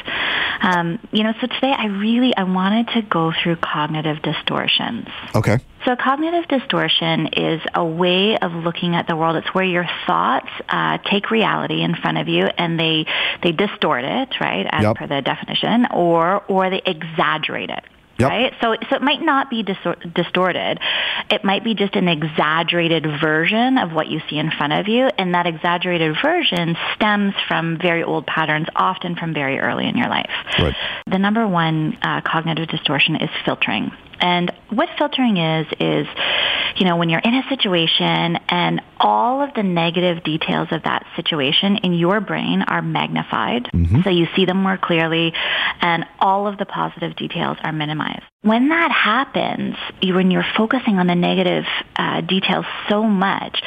You know, so today I wanted to go through cognitive distortions. Okay. So cognitive distortion is a way of looking at the world. It's where your thoughts take reality in front of you and they distort it, right, as per the definition, or they exaggerate it. Yep. Right? So it might not be distorted. It might be just an exaggerated version of what you see in front of you, and that exaggerated version stems from very old patterns, often from very early in your life. Right. The number one cognitive distortion is filtering. And what filtering is, you know, when you're in a situation and all of the negative details of that situation in your brain are magnified, so you see them more clearly, and all of the positive details are minimized. When that happens, when you're focusing on the negative details so much,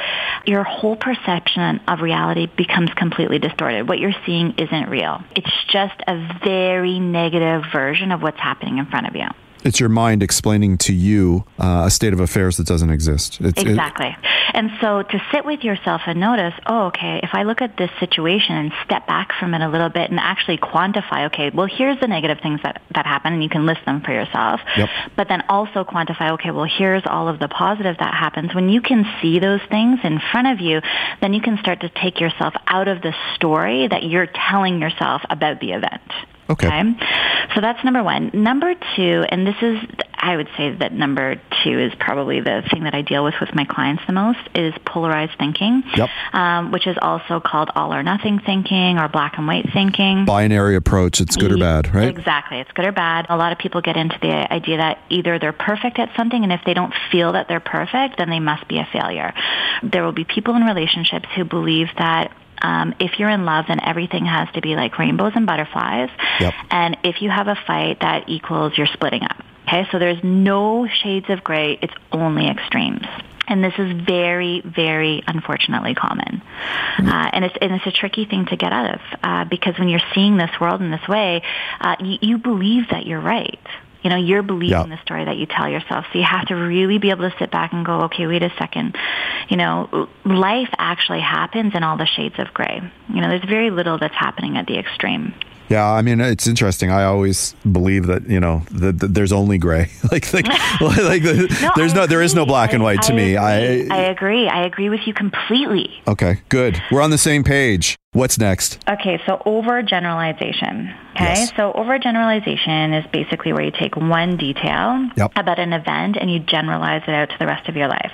your whole perception of reality becomes completely distorted. What you're seeing isn't real. It's just a very negative version of what's happening in front of you. It's your mind explaining to you a state of affairs that doesn't exist. Exactly. And so to sit with yourself and notice, oh, okay, if I look at this situation and step back from it a little bit and actually quantify, okay, well, here's the negative things that happen, and you can list them for yourself. Yep. But then also quantify, okay, well, here's all of the positive that happens. When you can see those things in front of you, then you can start to take yourself out of the story that you're telling yourself about the event. Okay. So that's number one. Number two, and this is, I would say that number two is probably the thing that I deal with my clients the most, is polarized thinking, which is also called all or nothing thinking or black and white thinking. Binary approach, it's good or bad, right? Exactly, it's good or bad. A lot of people get into the idea that either they're perfect at something, and if they don't feel that they're perfect, then they must be a failure. There will be people in relationships who believe that if you're in love, then everything has to be like rainbows and butterflies. Yep. And if you have a fight, that equals you're splitting up. Okay, so there's no shades of gray. It's only extremes. And this is very, very unfortunately common. And it's a tricky thing to get out of because when you're seeing this world in this way, you believe that you're right. You know, you're believing the story that you tell yourself. So you have to really be able to sit back and go, okay, wait a second. You know, life actually happens in all the shades of gray. You know, there's very little that's happening at the extreme. Yeah, I mean, it's interesting. I always believe that, you know, that there's only gray. There is no black and white to me. I agree. I agree with you completely. Okay, good. We're on the same page. What's next? Okay, so overgeneralization. Okay, yes. So overgeneralization is basically where you take one detail about an event and you generalize it out to the rest of your life.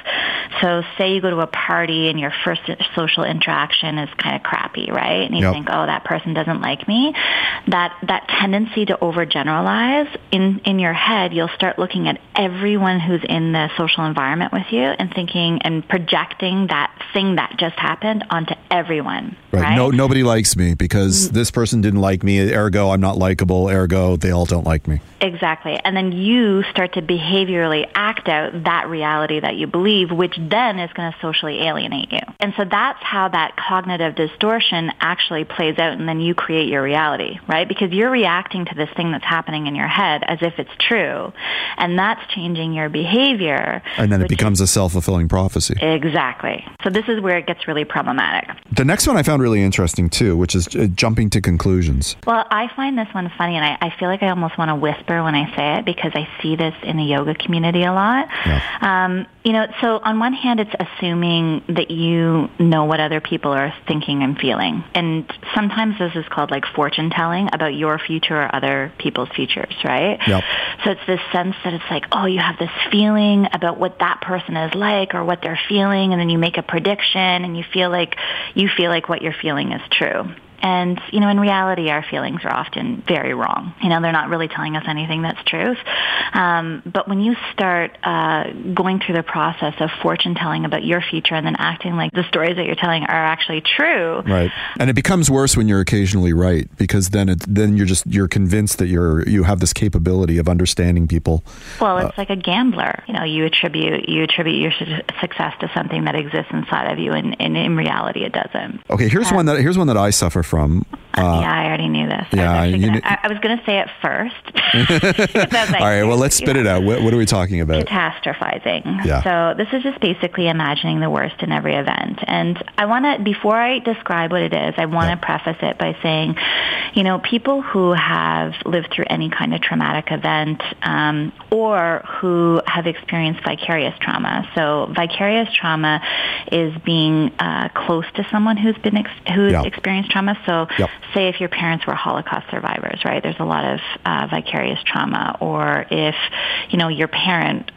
So say you go to a party and your first social interaction is kind of crappy, right? And you think, oh, that person doesn't like me. That tendency to overgeneralize, in your head, you'll start looking at everyone who's in the social environment with you and thinking and projecting that thing that just happened onto everyone, right? No, nobody likes me because this person didn't like me, ergo I'm not likable, ergo they all don't like me. Exactly. And then you start to behaviorally act out that reality that you believe, which then is going to socially alienate you. And so that's how that cognitive distortion actually plays out, and then you create your reality, right? Because you're reacting to this thing that's happening in your head as if it's true, and that's changing your behavior. And then it becomes a self-fulfilling prophecy. Exactly. So this is where it gets really problematic. The next one I found really interesting too, which is jumping to conclusions. Well, I find this one funny, and I feel like I almost want to whisper when I say it because I see this in the yoga community a lot. Yeah. You know, so on one hand, it's assuming that you know what other people are thinking and feeling. And sometimes this is called like fortune telling about your future or other people's futures, right? Yep. So it's this sense that it's like, oh, you have this feeling about what that person is like or what they're feeling, and then you make a prediction and you feel like what you're feeling is true. And, you know, in reality, our feelings are often very wrong. You know, they're not really telling us anything that's truth. But when you start going through the process of fortune telling about your future and then acting like the stories that you're telling are actually true. Right. And it becomes worse when you're occasionally right, because then you're convinced that you have this capability of understanding people. Well, it's like a gambler. You know, you attribute your success to something that exists inside of you, and in reality, it doesn't. Okay, here's one that I suffer from. Yeah, I already knew this. I was going to say it first. All right, well, let's spit it out. What are we talking about? Catastrophizing. Yeah. So this is just basically imagining the worst in every event. And I want to, before I describe what it is, I want to preface it by saying, you know, people who have lived through any kind of traumatic event or who have experienced vicarious trauma. So vicarious trauma is being close to someone who's experienced trauma. So say if your parents were Holocaust survivors, right? There's a lot of vicarious trauma. Or if, you know, your parent,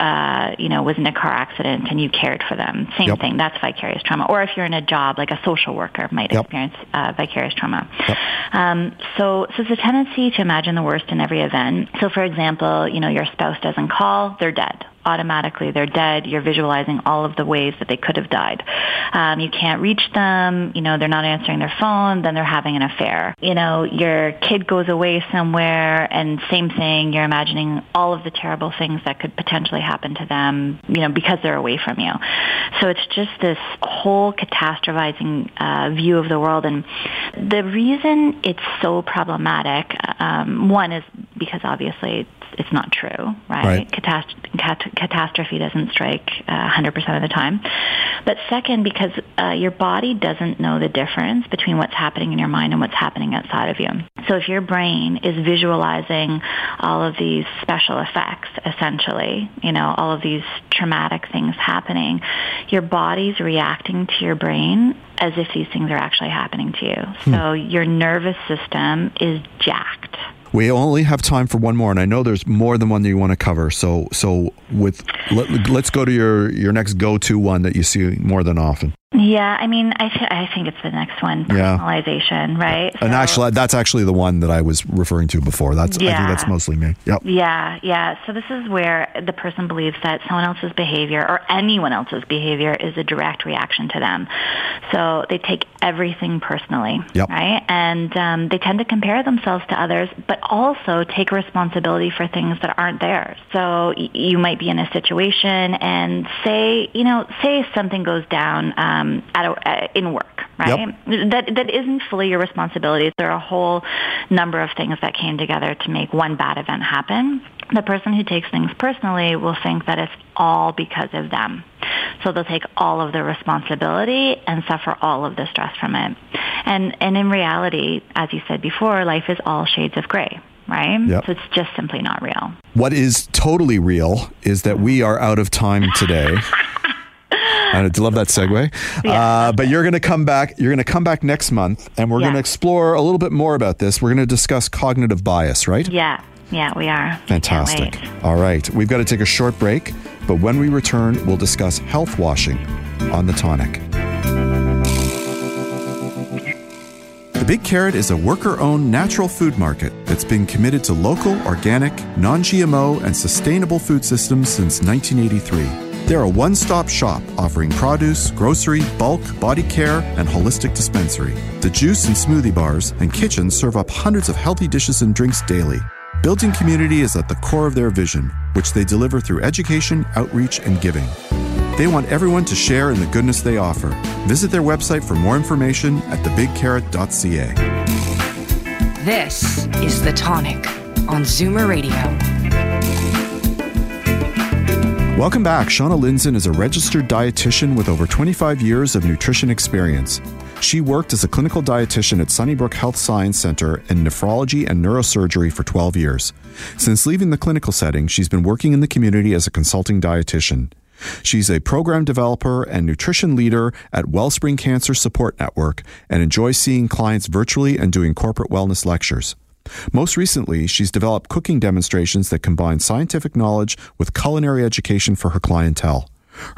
was in a car accident and you cared for them. Same thing. That's vicarious trauma. Or if you're in a job, like a social worker might experience vicarious trauma. Yep. So it's a tendency to imagine the worst in every event. So for example, you know, your spouse doesn't call, they're dead. Automatically they're dead. You're visualizing all of the ways that they could have died. You can't reach them. You know, they're not answering their phone. Then they're having an affair. You know, your kid goes away somewhere and same thing. You're imagining all of the terrible things that could potentially happen to them, you know, because they're away from you. So it's just this whole catastrophizing view of the world. And the reason it's so problematic, one is because obviously it's not true, right? Catastrophe doesn't strike 100% of the time. But second, because your body doesn't know the difference between what's happening in your mind and what's happening outside of you. So if your brain is visualizing all of these special effects, essentially, you know, all of these traumatic things happening, your body's reacting to your brain as if these things are actually happening to you. So your nervous system is jacked. We only have time for one more, and I know there's more than one that you want to cover. So let's go to your next go-to one that you see more than often. Yeah, I mean, I think it's the next one, personalization, right? And actually, that's actually the one that I was referring to before. I think that's mostly me. Yep. Yeah. So this is where the person believes that someone else's behavior or anyone else's behavior is a direct reaction to them. So they take everything personally, right? And they tend to compare themselves to others, but also take responsibility for things that aren't theirs. So you might be in a situation and say something goes down in work, right? Yep. That isn't fully your responsibility. There are a whole number of things that came together to make one bad event happen. The person who takes things personally will think that it's all because of them. So they'll take all of the responsibility and suffer all of the stress from it. And in reality, as you said before, life is all shades of gray, right? Yep. So it's just simply not real. What is totally real is that we are out of time today. I love that segue. But you're going to come back. You're going to come back next month, and we're going to explore a little bit more about this. We're going to discuss cognitive bias, right? Yeah, we are. Fantastic. All right, we've got to take a short break, but when we return, we'll discuss health washing on The Tonic. The Big Carrot is a worker-owned natural food market that's been committed to local, organic, non-GMO, and sustainable food systems since 1983. They're a one-stop shop offering produce, grocery, bulk, body care, and holistic dispensary. The juice and smoothie bars and kitchens serve up hundreds of healthy dishes and drinks daily. Building community is at the core of their vision, which they deliver through education, outreach, and giving. They want everyone to share in the goodness they offer. Visit their website for more information at thebigcarrot.ca. This is The Tonic on Zoomer Radio. Welcome back. Shauna Lindzen is a registered dietitian with over 25 years of nutrition experience. She worked as a clinical dietitian at Sunnybrook Health Science Center in nephrology and neurosurgery for 12 years. Since leaving the clinical setting, she's been working in the community as a consulting dietitian. She's a program developer and nutrition leader at Wellspring Cancer Support Network and enjoys seeing clients virtually and doing corporate wellness lectures. Most recently, she's developed cooking demonstrations that combine scientific knowledge with culinary education for her clientele.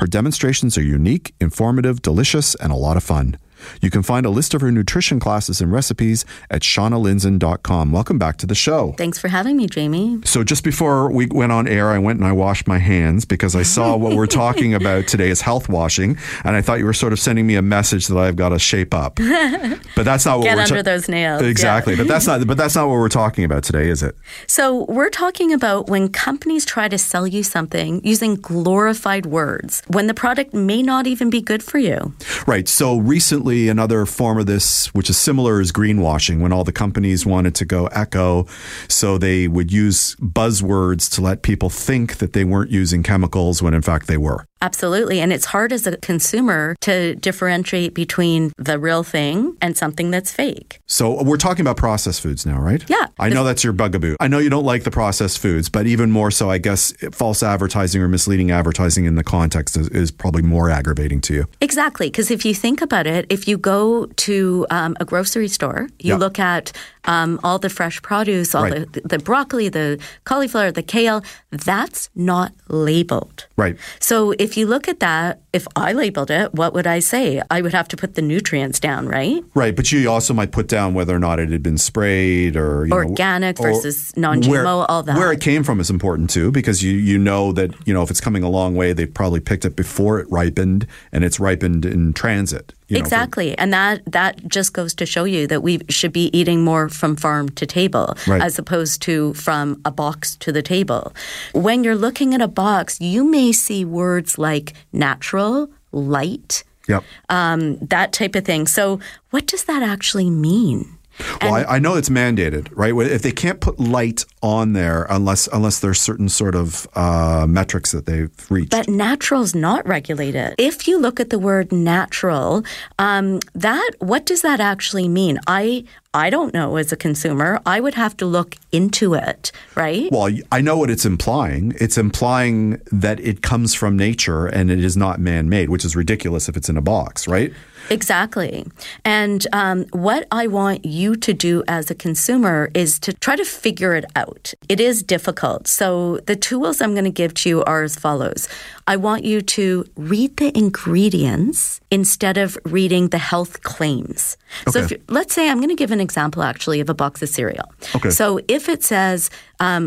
Her demonstrations are unique, informative, delicious, and a lot of fun. You can find a list of her nutrition classes and recipes at shaunalindzen.com. Welcome back to the show. Thanks for having me, Jamie. So just before we went on air, I went and I washed my hands because I saw what we're talking about today is health washing. And I thought you were sort of sending me a message that I've got to shape up. But that's not what we're talking about. Get under those nails. Exactly. Yeah. But that's not what we're talking about today, is it? So we're talking about when companies try to sell you something using glorified words, when the product may not even be good for you. Right. So recently, Unfortunately, another form of this, which is similar, is greenwashing, when all the companies wanted to go eco. So they would use buzzwords to let people think that they weren't using chemicals when in fact they were. Absolutely. And it's hard as a consumer to differentiate between the real thing and something that's fake. So we're talking about processed foods now, right? Yeah. I know that's your bugaboo. I know you don't like the processed foods, but even more so, I guess, false advertising or misleading advertising in the context is probably more aggravating to you. Exactly. Because if you think about it, if you go to a grocery store, you look at all the fresh produce, all the broccoli, the cauliflower, the kale, that's not labeled. Right. So if you look at that, if I labeled it, what would I say? I would have to put the nutrients down, right? Right. But you also might put down whether or not it had been sprayed or organic versus non-GMO, all that. Where it came from is important too, because you know that, you know, if it's coming a long way, they probably picked it before it ripened, and it's ripened in transit. You know, exactly. And that just goes to show you that we should be eating more from farm to table as opposed to from a box to the table. When you're looking at a box, you may see words like natural, light, that type of thing. So what does that actually mean? Well, I know it's mandated, right? If they can't put light on there unless there's certain sort of metrics that they've reached. But natural's not regulated. If you look at the word natural, what does that actually mean? I don't know as a consumer. I would have to look into it, right? Well, I know what it's implying. It's implying that it comes from nature and it is not man-made, which is ridiculous if it's in a box, right? Exactly. And what I want you to do as a consumer is to try to figure it out. It is difficult. So the tools I'm going to give to you are as follows. I want you to read the ingredients instead of reading the health claims. Okay. So let's say I'm going to give an example, actually, of a box of cereal. Okay. So if it says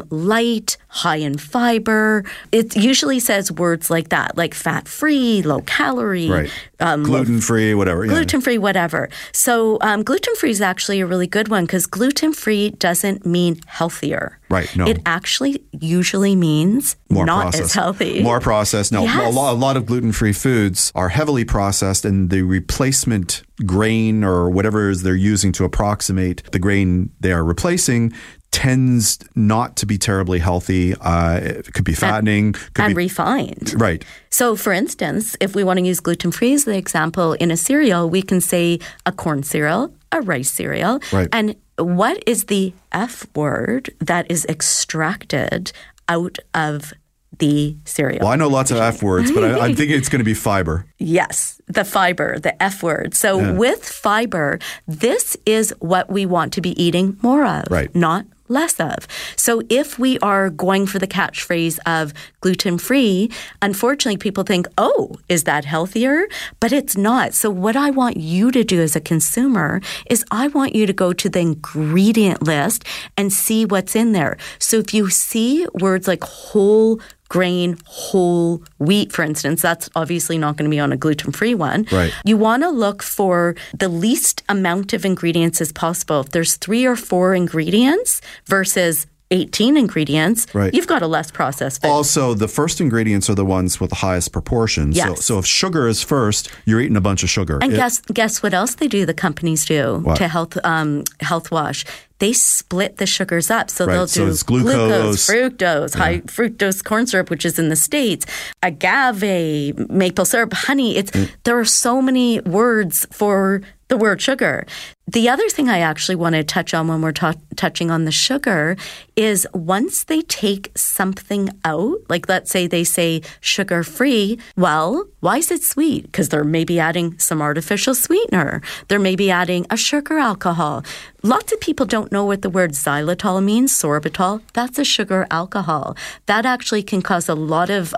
light, high in fiber, it usually says words like that, like fat-free, low-calorie. Right. Gluten-free, whatever. Gluten-free, whatever. So gluten-free is actually a really good one because gluten-free doesn't mean healthier. Right, no. It actually usually means more not processed. As healthy. More processed. No, yes. A lot of gluten-free foods are heavily processed, and the replacement grain or whatever it is they're using to approximate the grain they are replacing tends not to be terribly healthy. It could be fattening. Could be refined. Right. So, for instance, if we want to use gluten-free as the example, in a cereal, we can say a corn cereal, a rice cereal. Right. And what is the F word that is extracted out of the cereal? Well, I know lots of F words, but I'm thinking it's going to be fiber. Yes, the fiber, the F word. So with fiber, this is what we want to be eating more of, not less of. So if we are going for the catchphrase of gluten-free, unfortunately, people think, oh, is that healthier? But it's not. So what I want you to do as a consumer is I want you to go to the ingredient list and see what's in there. So if you see words like whole grain, whole wheat, for instance, that's obviously not going to be on a gluten-free one. Right. You want to look for the least amount of ingredients as possible. If there's 3 or 4 ingredients versus 18 ingredients, you've got a less processed food. Also, the first ingredients are the ones with the highest proportion. Yes. So if sugar is first, you're eating a bunch of sugar. And guess what else they do, the companies do, what? To health wash. They split the sugars up. So they'll do glucose, fructose, high fructose corn syrup, which is in the States, agave, maple syrup, honey. There are so many words for the word sugar. The other thing I actually want to touch on when we're touching on the sugar is once they take something out, like let's say they say sugar-free, well, why is it sweet? Because they're maybe adding some artificial sweetener. They're maybe adding a sugar alcohol. Lots of people don't know what the word xylitol means, sorbitol. That's a sugar alcohol. That actually can cause a lot of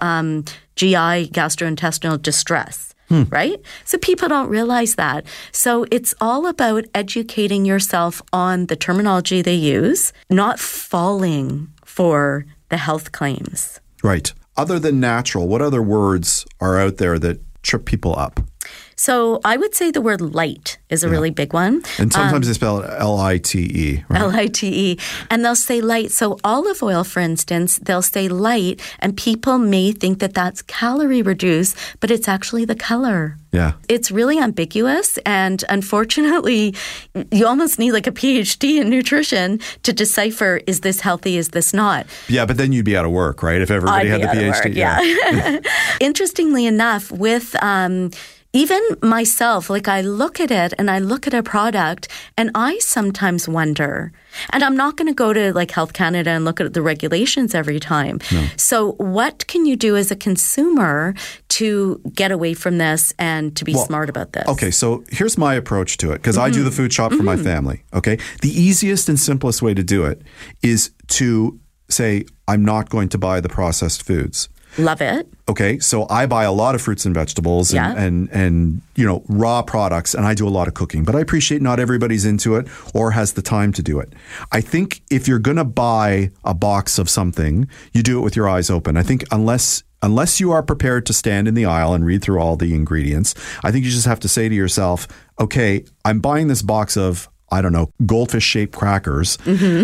GI, gastrointestinal distress. Right? So people don't realize that. So it's all about educating yourself on the terminology they use, not falling for the health claims. Right. Other than natural, what other words are out there that trip people up? So I would say the word light is a really big one. And sometimes they spell it L-I-T-E. Right? L-I-T-E. And they'll say light. So olive oil, for instance, they'll say light, and people may think that that's calorie reduced, but it's actually the color. Yeah. It's really ambiguous, and unfortunately, you almost need like a PhD in nutrition to decipher, is this healthy, is this not? Yeah, but then you'd be out of work, right? If everybody had the PhD. Work, yeah. Interestingly enough, with even myself, like I look at it and I look at a product and I sometimes wonder, and I'm not going to go to like Health Canada and look at the regulations every time. No. So what can you do as a consumer to get away from this and to be smart about this? Okay, so here's my approach to it, because I do the food shop for my family, okay? The easiest and simplest way to do it is to say, I'm not going to buy the processed foods. Love it. Okay, so I buy a lot of fruits and vegetables and you know, raw products, and I do a lot of cooking. But I appreciate not everybody's into it or has the time to do it. I think if you're going to buy a box of something, you do it with your eyes open. I think unless you are prepared to stand in the aisle and read through all the ingredients, I think you just have to say to yourself, okay, I'm buying this box of, I don't know, goldfish-shaped crackers,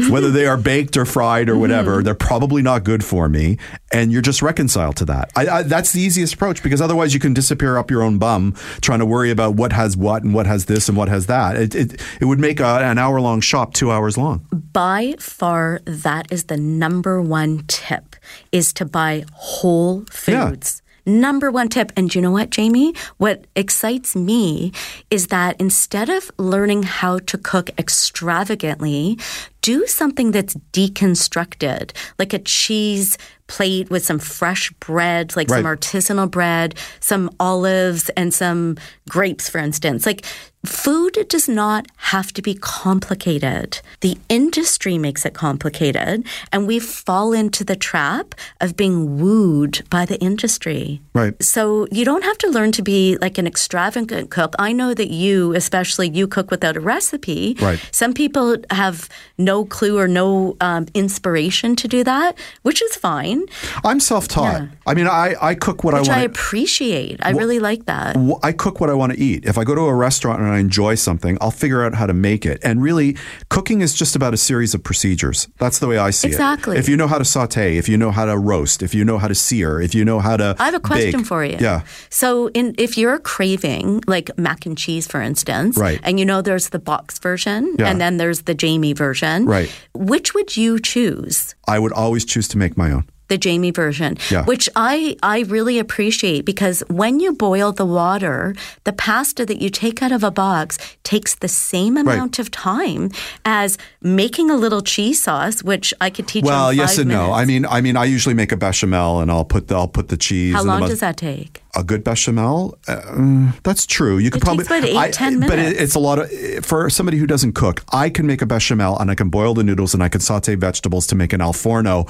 whether they are baked or fried or whatever, they're probably not good for me. And you're just reconciled to that. That's the easiest approach, because otherwise you can disappear up your own bum trying to worry about what has what and what has this and what has that. It would make an hour-long shop 2 hours long. By far, that is the number one tip, is to buy whole foods. Yeah. Number one tip. And you know what, Jamie? What excites me is that instead of learning how to cook extravagantly, do something that's deconstructed, like a cheese plate with some fresh bread, like some artisanal bread, some olives, and some grapes, for instance. Like, food does not have to be complicated. The industry makes it complicated, and we fall into the trap of being wooed by the industry. Right. So you don't have to learn to be like an extravagant cook. I know that you, especially, you cook without a recipe. Right. Some people have no clue or no inspiration to do that, which is fine. I'm self-taught. Yeah. I mean, I cook what I want. Which I appreciate. I really like that. I cook what I want to eat. If I go to a restaurant and I enjoy something, I'll figure out how to make it. And really, cooking is just about a series of procedures. That's the way I see it. Exactly. If you know how to saute, if you know how to roast, if you know how to sear, if you know how to bake. I have a question for you. Yeah. So if you're craving, like mac and cheese, for instance, and you know there's the box version and then there's the Jamie version. Right. Which would you choose? I would always choose to make my own. The Jamie version, which I really appreciate, because when you boil the water, the pasta that you take out of a box takes the same amount of time as making a little cheese sauce, which I could teach you in 5 minutes. Well, yes and no. I mean, I usually make a bechamel and I'll put the cheese. How long does that take? A good bechamel? That's true. You could probably takes about 8-10 minutes. But it's a lot of, for somebody who doesn't cook, I can make a bechamel and I can boil the noodles and I can saute vegetables to make an al forno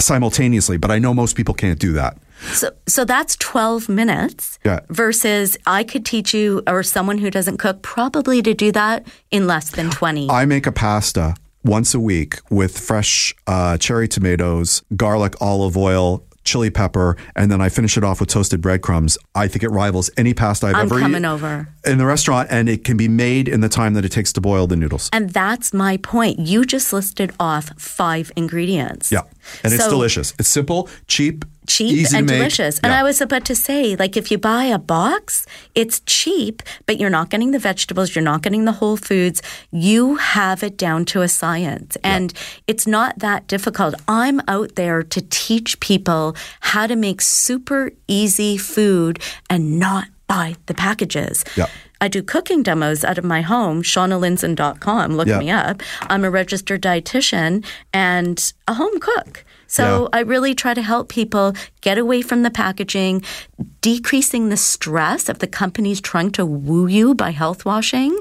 simultaneously, but I know most people can't do that. So that's 12 minutes versus I could teach you, or someone who doesn't cook, probably to do that in less than 20. I make a pasta once a week with fresh cherry tomatoes, garlic, olive oil, chili pepper, and then I finish it off with toasted breadcrumbs. I think it rivals any pasta I've ever eaten. I'm coming over. In the restaurant, and it can be made in the time that it takes to boil the noodles. And that's my point. You just listed off 5 ingredients. Yeah. And it's delicious. It's simple, cheap, easy and to make. Delicious. And I was about to say, like, if you buy a box, it's cheap, but you're not getting the vegetables, you're not getting the whole foods. You have it down to a science. And it's not that difficult. I'm out there to teach people how to make super easy food and not buy the packages. Yeah. I do cooking demos out of my home, shaunalinson.com. Look me up. I'm a registered dietitian and a home cook. So I really try to help people get away from the packaging, decreasing the stress of the companies trying to woo you by health washing,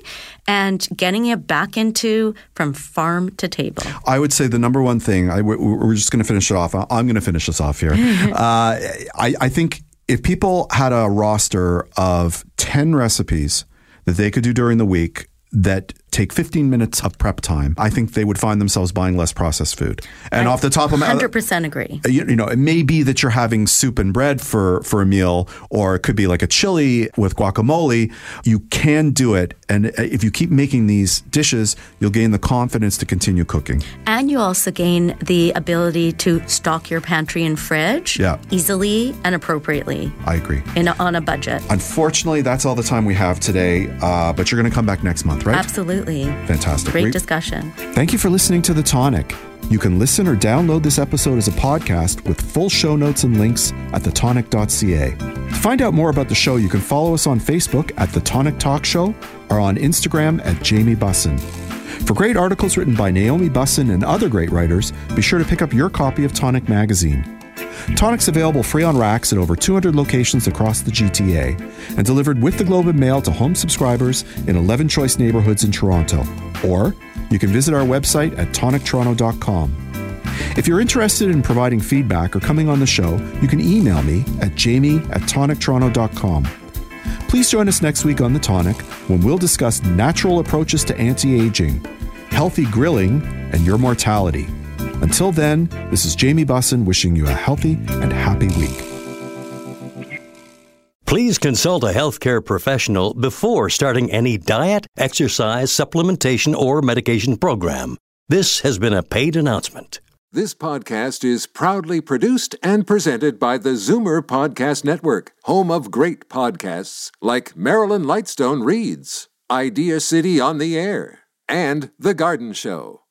and getting it back into from farm to table. I would say the number one thing, we're just going to finish it off. I'm going to finish this off here. I think if people had a roster of 10 recipes that they could do during the week that take 15 minutes of prep time, I think they would find themselves buying less processed food. And I off the top of my head, 100% agree. You know, it may be that you're having soup and bread for a meal, or it could be like a chili with guacamole. You can do it. And if you keep making these dishes, you'll gain the confidence to continue cooking. And you also gain the ability to stock your pantry and fridge easily and appropriately. I agree. On a budget. Unfortunately, that's all the time we have today. But you're going to come back next month, right? Absolutely. Fantastic. Great discussion. Thank you for listening to The Tonic. You can listen or download this episode as a podcast with full show notes and links at thetonic.ca. To find out more about the show, you can follow us on Facebook at The Tonic Talk Show or on Instagram at Jamie Bussin. For great articles written by Naomi Bussin and other great writers, be sure to pick up your copy of Tonic Magazine. Tonic's available free on racks at over 200 locations across the GTA and delivered with the Globe and Mail to home subscribers in 11 choice neighborhoods in Toronto. Or you can visit our website at tonictoronto.com. If you're interested in providing feedback or coming on the show, you can email me at jamie@tonictoronto.com. Please join us next week on The Tonic when we'll discuss natural approaches to anti-aging, healthy grilling, and your mortality. Until then, this is Jamie Bussin wishing you a healthy and happy week. Please consult a healthcare professional before starting any diet, exercise, supplementation, or medication program. This has been a paid announcement. This podcast is proudly produced and presented by the Zoomer Podcast Network, home of great podcasts like Marilyn Lightstone Reads, Idea City on the Air, and The Garden Show.